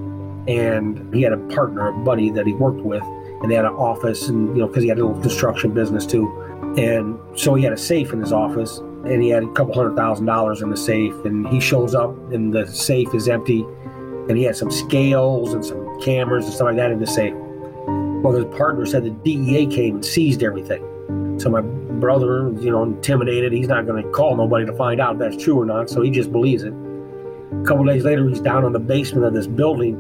And he had a partner, a buddy that he worked with, and they had an office, and you know, because he had a little construction business too. And so he had a safe in his office, and he had a couple hundred thousand dollars in the safe, and he shows up and the safe is empty, and he had some scales and some cameras and stuff like that in the safe. Well, his partner said the D E A came and seized everything. So my brother, you know, intimidated, he's not going to call nobody to find out if that's true or not, so he just believes it. A couple days later, he's down in the basement of this building,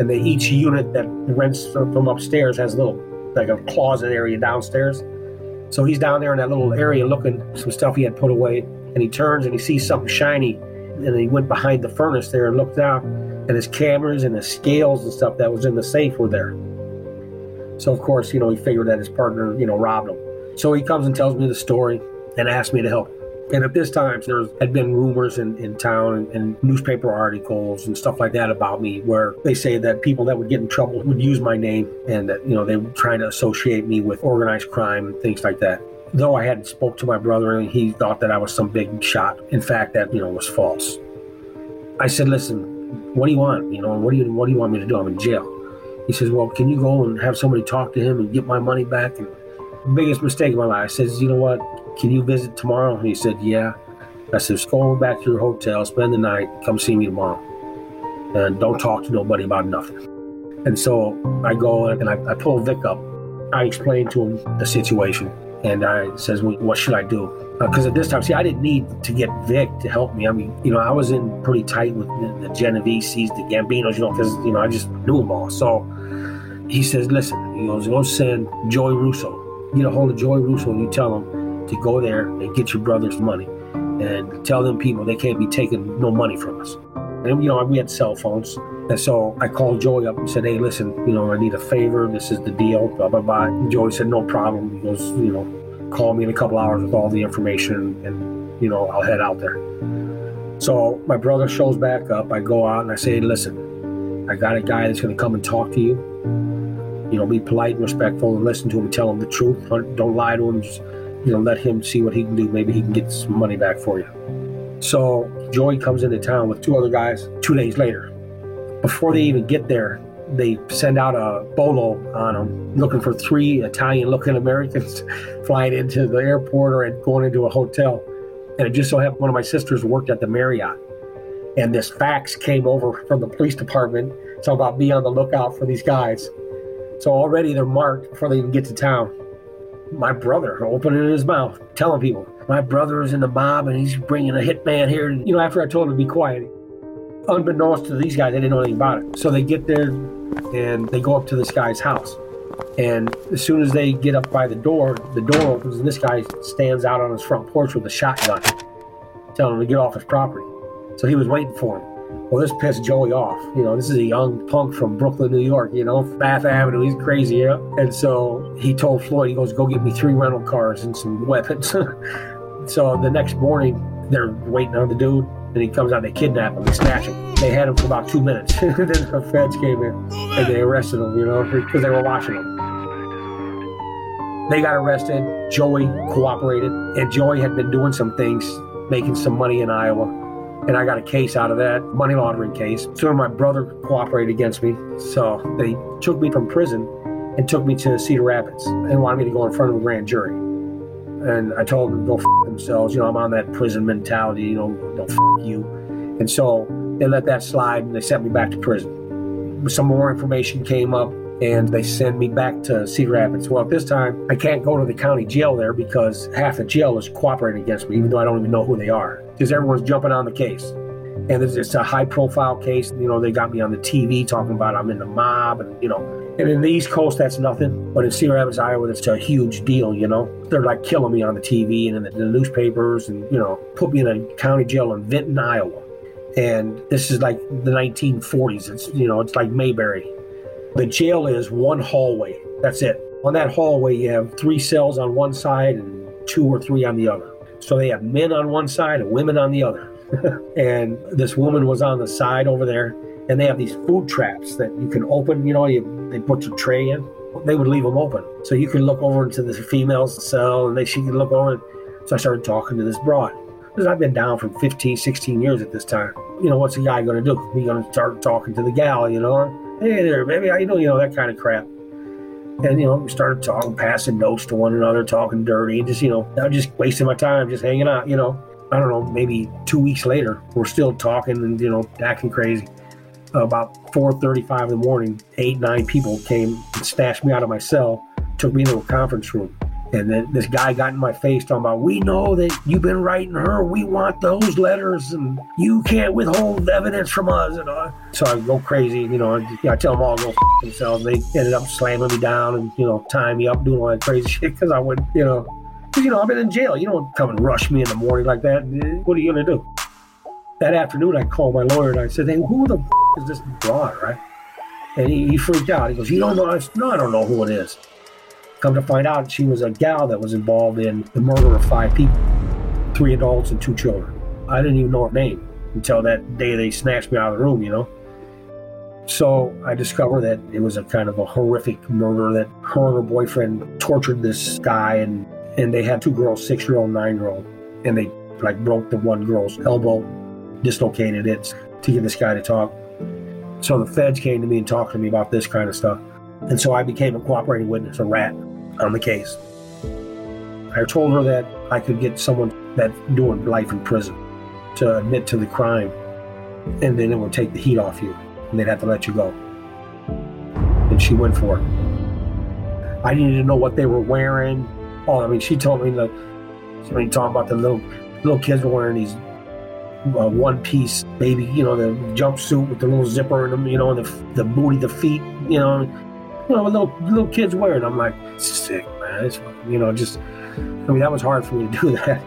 and they, each unit that rents from upstairs has a little, like a closet area downstairs. So he's down there in that little area looking at some stuff he had put away, and he turns and he sees something shiny, and he went behind the furnace there and looked out, and his cameras and his scales and stuff that was in the safe were there. So of course, you know, he figured that his partner, you know, robbed him. So he comes and tells me the story and asks me to help. And at this time, there had been rumors in, in town and, and newspaper articles and stuff like that about me, where they say that people that would get in trouble would use my name, and that, you know, they were trying to associate me with organized crime and things like that. Though I hadn't spoke to my brother, and he thought that I was some big shot. In fact, that, you know, was false. I said, listen, what do you want? You know, what do you what do you want me to do? I'm in jail. He says, well, can you go and have somebody talk to him and get my money back? And the biggest mistake of my life. I says, you know what? Can you visit tomorrow? And he said, yeah. I said, go back to your hotel, spend the night, come see me tomorrow. And don't talk to nobody about nothing. And so I go and I, I pull Vic up. I explain to him the situation. And I says, well, what should I do? Because uh, at this time, see, I didn't need to get Vic to help me. I mean, you know, I was in pretty tight with the, the Genovese's, the Gambinos, you know, because, you know, I just knew them all. So he says, listen, he goes, go send Joey Russo. Get a hold of Joey Russo and you tell him to go there and get your brother's money, and tell them people they can't be taking no money from us. And you know, we had cell phones, and so I called Joey up and said, hey, listen, you know, I need a favor, this is the deal, blah blah blah. And Joey said, no problem. He goes, you know, call me in a couple hours with all the information, and you know, I'll head out there. So my brother shows back up. I go out and I say, hey, listen, I got a guy that's going to come and talk to you. You know, be polite and respectful and listen to him, tell him the truth, don't lie to him. Just, you know, let him see what he can do. Maybe he can get some money back for you. So Joey comes into town with two other guys two days later. Before they even get there, they send out a bolo on them, looking for three Italian-looking Americans flying into the airport or going into a hotel. And it just so happened one of my sisters worked at the Marriott. And this fax came over from the police department. So about be on the lookout for these guys. So already they're marked before they even get to town. My brother opening his mouth, telling people, my brother is in the mob and he's bringing a hitman here. And, you know, after I told him to be quiet, unbeknownst to these guys, they didn't know anything about it. So they get there and they go up to this guy's house. And as soon as they get up by the door, the door opens and this guy stands out on his front porch with a shotgun, telling him to get off his property. So he was waiting for him. Well, this pissed Joey off. You know, this is a young punk from Brooklyn, New York, you know, Bath Avenue. He's crazy, yeah. And so he told Floyd, he goes, go get me three rental cars and some weapons. So the next morning, they're waiting on the dude, and he comes out, they kidnap him, they snatch him. They had him for about two minutes. Then the feds came in, and they arrested him, you know, because they were watching him. They got arrested. Joey cooperated, and Joey had been doing some things, making some money in Iowa, and I got a case out of that, money laundering case. So my brother cooperated against me, so they took me from prison and took me to Cedar Rapids and wanted me to go in front of a grand jury. And I told them to go f- themselves. You know, I'm on that prison mentality, you know, don't f- you. And so they let that slide, and they sent me back to prison. Some more information came up, and they send me back to Cedar Rapids. Well, at this time, I can't go to the county jail there because half the jail is cooperating against me, even though I don't even know who they are, because everyone's jumping on the case. And it's a high-profile case. You know, they got me on the T V talking about I'm in the mob, and, you know. And in the East Coast, that's nothing. But in Cedar Rapids, Iowa, it's a huge deal, you know. They're, like, killing me on the T V and in the, the newspapers and, you know, put me in a county jail in Vinton, Iowa. And this is, like, the nineteen forties. It's, you know, it's like Mayberry. The jail is one hallway. That's it. On that hallway, you have three cells on one side and two or three on the other. So they have men on one side and women on the other. And this woman was on the side over there. And they have these food traps that you can open. You know, you, they put your tray in. They would leave them open. So you could look over into this female's cell, and they, she could look over. And so I started talking to this broad. Because I've been down for fifteen, sixteen years at this time. You know, what's a guy going to do? He's going to start talking to the gal, you know. Hey there, baby, how you doing? You know, that kind of crap. And, you know, we started talking, passing notes to one another, talking dirty. Just, you know, I'm just wasting my time, just hanging out, you know. I don't know, maybe two weeks later, we're still talking and, you know, acting crazy. About four thirty-five in the morning, eight, nine people came and snatched me out of my cell, took me into a conference room. And then this guy got in my face talking about, we know that you've been writing her. We want those letters, and you can't withhold evidence from us. And all. So I go crazy, you know, and, you know, I tell them all to go f*** themselves. They ended up slamming me down and, you know, tying me up, doing all that crazy shit because I wouldn't, you know, because, you know, I've been in jail. You don't come and rush me in the morning like that. What are you going to do? That afternoon, I called my lawyer, and I said, hey, who the f*** is this broad, right? And he, he freaked out. He goes, you don't know? I said, no, I don't know who it is. Come to find out, she was a gal that was involved in the murder of five people, three adults and two children. I didn't even know her name until that day they snatched me out of the room, you know. So I discovered that it was a kind of a horrific murder, that her and her boyfriend tortured this guy, and, and they had two girls, six-year-old, nine-year-old, and they, like, broke the one girl's elbow, dislocated it to get this guy to talk. So the feds came to me and talked to me about this kind of stuff. And so I became a cooperating witness, a rat, on the case. I told her that I could get someone that's doing life in prison to admit to the crime, and then it would take the heat off you, and they'd have to let you go. And she went for it. I needed to know what they were wearing. Oh, I mean, she told me that, I mean, talking about the little little kids were wearing these uh, one-piece baby, you know, the jumpsuit with the little zipper in them, you know, and the, the booty, the feet, you know. You know, little little kids wearing. I'm like, sick, man. It's, you know, just, I mean, that was hard for me to do that.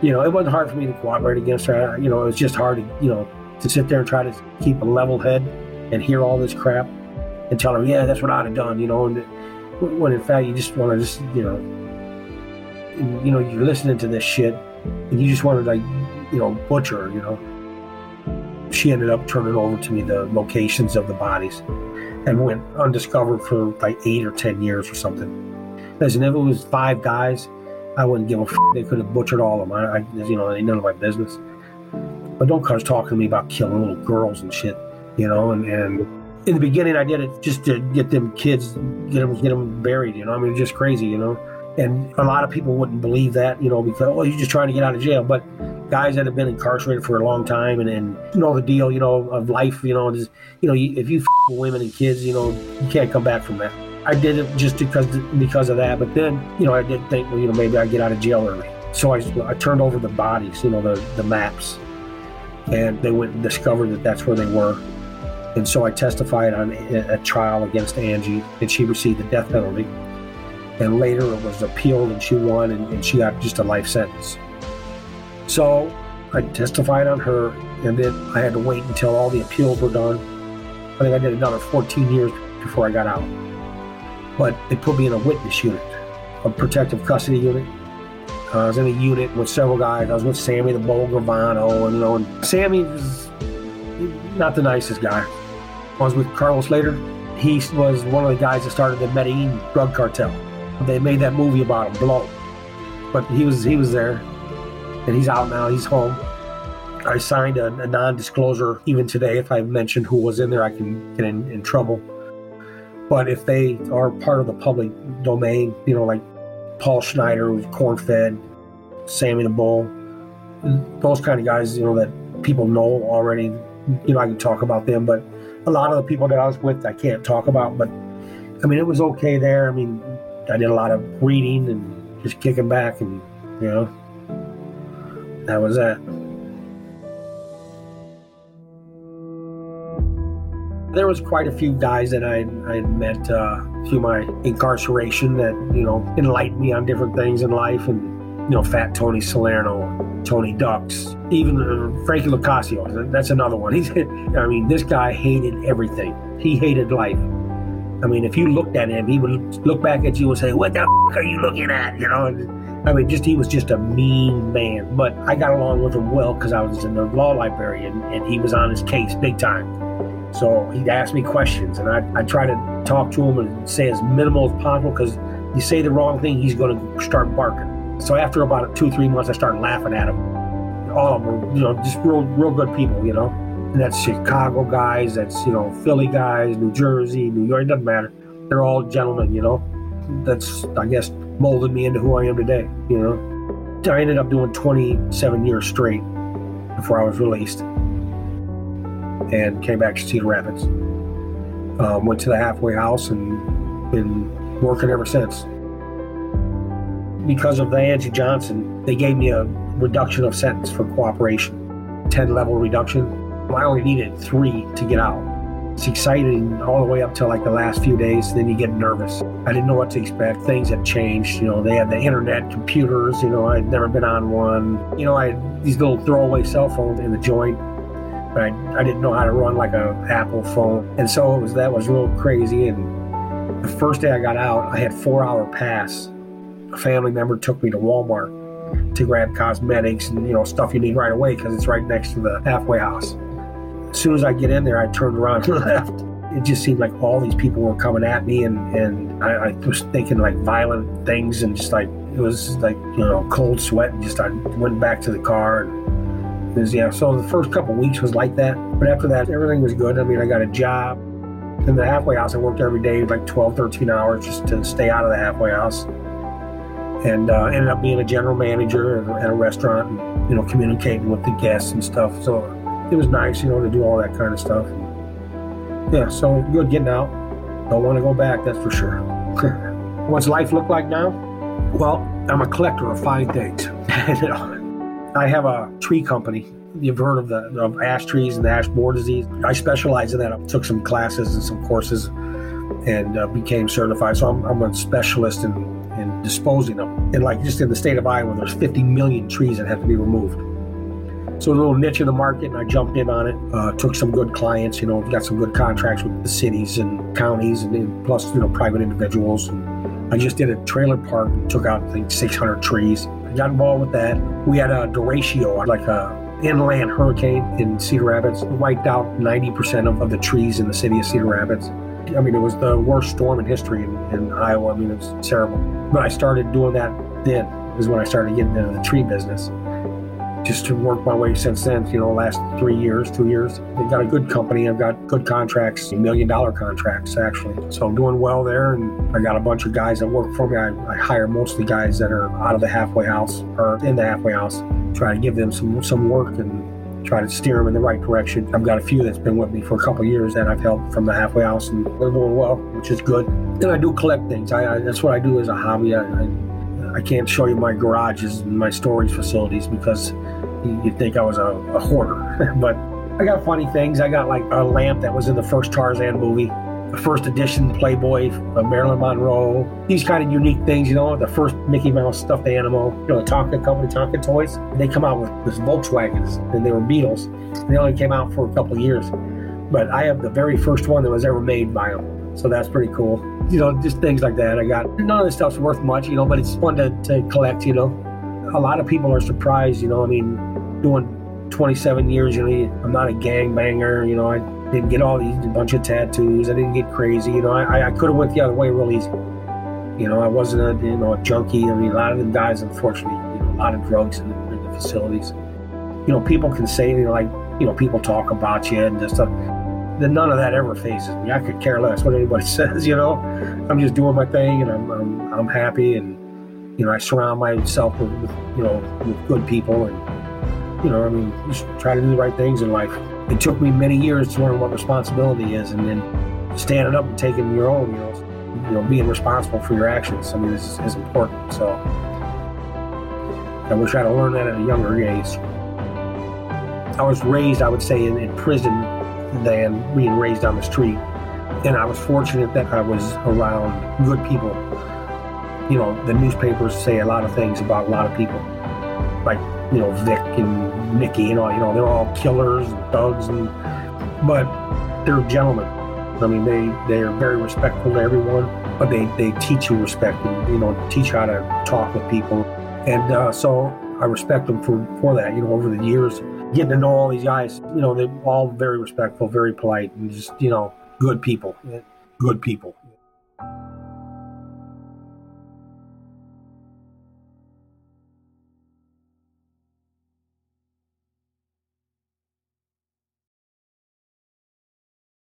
You know, it wasn't hard for me to cooperate against her. You know, it was just hard to, you know, to sit there and try to keep a level head and hear all this crap and tell her, yeah, that's what I'd have done, you know. And when in fact, you just want to just, you know, you know, you're listening to this shit and you just want to, like, you know, butcher her, you know. She ended up turning over to me the locations of the bodies and went undiscovered for like eight or ten years or something. Listen, if it was five guys, I wouldn't give a f***. They could have butchered all of them. I, I, you know, it ain't none of my business. But don't come talking to me about killing little girls and shit, you know. And, and in the beginning, I did it just to get them kids, get them, get them buried, you know. I mean, just crazy, you know. And a lot of people wouldn't believe that, you know, because, oh, you're just trying to get out of jail. But guys that have been incarcerated for a long time and, and you know the deal, you know, of life, you know, just, you know, you, if you f- women and kids, you know, you can't come back from that. I did it just because because of that, but then, you know, I did think, well, you know, maybe I'd get out of jail early. So I, I turned over the bodies, you know, the, the maps, and they went and discovered that that's where they were. And so I testified on a trial against Angie, and she received the death penalty. And later it was appealed, and she won, and, and she got just a life sentence. So I testified on her, and then I had to wait until all the appeals were done. I think I did another fourteen years before I got out. But they put me in a witness unit, a protective custody unit. Uh, I was in a unit with several guys. I was with Sammy the Bull, Gravano, and, you know, and Sammy was not the nicest guy. I was with Carlos later. He was one of the guys that started the Medellin drug cartel. They made that movie about him, Blow. But he was he was there, and he's out now. He's home. I signed a, a non-disclosure. Even today, if I mention who was in there, I can get in, in trouble. But if they are part of the public domain, you know, like Paul Schneider, who's corn-fed, Sammy the Bull, those kind of guys, you know, that people know already, you know, I can talk about them. But a lot of the people that I was with, I can't talk about. But, I mean, it was okay there. I mean, I did a lot of reading and just kicking back, and, you know, that was that. There was quite a few guys that I I had met uh, through my incarceration that, you know, enlightened me on different things in life. And, you know, Fat Tony Salerno, Tony Ducks, even uh, Frankie Locascio. That's another one. He's, I mean, this guy hated everything. He hated life. I mean, if you looked at him, he would look back at you and say, "What the f- are you looking at?" You know, I mean, just he was just a mean man. But I got along with him well because I was in the law library, and, and he was on his case big time. So he'd ask me questions, and I I try to talk to him and say as minimal as possible, because you say the wrong thing, he's going to start barking. So after about two, three months, I started laughing at him. All of them were, you know, just real, real good people, you know. And that's Chicago guys, that's, you know, Philly guys, New Jersey, New York, it doesn't matter. They're all gentlemen, you know. That's, I guess, molded me into who I am today, you know. I ended up doing twenty-seven years straight before I was released, and came back to Cedar Rapids. Um, went to the halfway house and been working ever since. Because of the Angie Johnson, they gave me a reduction of sentence for cooperation, ten level reduction. I only needed three to get out. It's exciting all the way up to like the last few days, then you get nervous. I didn't know what to expect. Things had changed, you know, they had the internet, computers, you know, I'd never been on one. You know, I had these little throwaway cell phones in the joint. I, I didn't know how to run like a Apple phone. And so it was, that was real crazy. And the first day I got out, I had four hour pass. A family member took me to Walmart to grab cosmetics and, you know, stuff you need right away because it's right next to the halfway house. As soon as I get in there, I turned around and left. It just seemed like all these people were coming at me, and, and I, I was thinking like violent things, and just like, it was like, you know, cold sweat, and just I went back to the car. And, yeah, so the first couple of weeks was like that, but after that, everything was good. I mean, I got a job in the halfway house. I worked every day, like twelve, thirteen hours just to stay out of the halfway house, and uh, ended up being a general manager at a restaurant, and, you know, communicating with the guests and stuff. So it was nice, you know, to do all that kind of stuff. Yeah, so good getting out. Don't want to go back, that's for sure. What's life look like now? Well, I'm a collector of fine things. You know, I have a tree company. You've heard of the of ash trees and the ash borer disease. I specialize in that. I took some classes and some courses and uh, became certified. So I'm, I'm a specialist in, in disposing them. And like just in the state of Iowa, there's fifty million trees that have to be removed. So a little niche in the market, and I jumped in on it. Uh, took some good clients, you know, got some good contracts with the cities and counties, and, and plus, you know, private individuals. And I just did a trailer park and took out, I think, six hundred trees. I got involved with that. We had a derecho, like an inland hurricane in Cedar Rapids. It wiped out ninety percent of, of the trees in the city of Cedar Rapids. I mean, it was the worst storm in history in, in Iowa. I mean, it was terrible. But I started doing that then, is when I started getting into the tree business. Just to work my way since then, you know, last three years, two years. I've got a good company. I've got good contracts, million-dollar contracts, actually. So I'm doing well there, and I got a bunch of guys that work for me. I, I hire mostly guys that are out of the halfway house or in the halfway house, try to give them some, some work and try to steer them in the right direction. I've got a few that's been with me for a couple of years that I've helped from the halfway house, and they're doing well, which is good. And I do collect things. I, I that's what I do as a hobby. I, I, I can't show you my garages and my storage facilities because you'd think I was a, a hoarder. But I got funny things. I got like a lamp that was in the first Tarzan movie, the first edition Playboy, Marilyn Monroe, these kind of unique things, you know, the first Mickey Mouse stuffed animal, you know, the Tonka company, Tonka Toys. They come out with this Volkswagens, and they were Beetles. And they only came out for a couple of years. But I have the very first one that was ever made by them. So that's pretty cool. You know, just things like that. I got, none of this stuff's worth much, you know, but it's fun to, to collect, you know. A lot of people are surprised, you know, I mean, doing twenty-seven years, you know, I'm not a gangbanger, you know, I didn't get all these bunch of tattoos, I didn't get crazy, you know, I, I could have went the other way real easy. You know, I wasn't a, you know, a junkie. I mean, a lot of the guys, unfortunately, you know, a lot of drugs in the, in the facilities. You know, people can say, you know, like, you know, people talk about you and this stuff. Then none of that ever phases me. I could care less what anybody says, you know. I'm just doing my thing, and I'm I'm, I'm happy, and, you know, I surround myself with, with, you know, with good people, and, you know, I mean, just try to do the right things in life. It took me many years to learn what responsibility is, and then standing up and taking your own, you know, you know, being responsible for your actions. I mean, this is, is important. So I wish I'd have learned that at a younger age. I was raised, I would say, in, in prison than being raised on the street. And I was fortunate that I was around good people. You know, the newspapers say a lot of things about a lot of people. Like, you know, Vic and Nikki and all, you know, they're all killers and thugs, and, but they're gentlemen. I mean, they, they're very respectful to everyone, but they, they teach you respect and, you know, teach how to talk with people. And uh, so I respect them for, for that, you know, over the years. Getting to know all these guys, you know, they're all very respectful, very polite, and just, you know, good people, good people.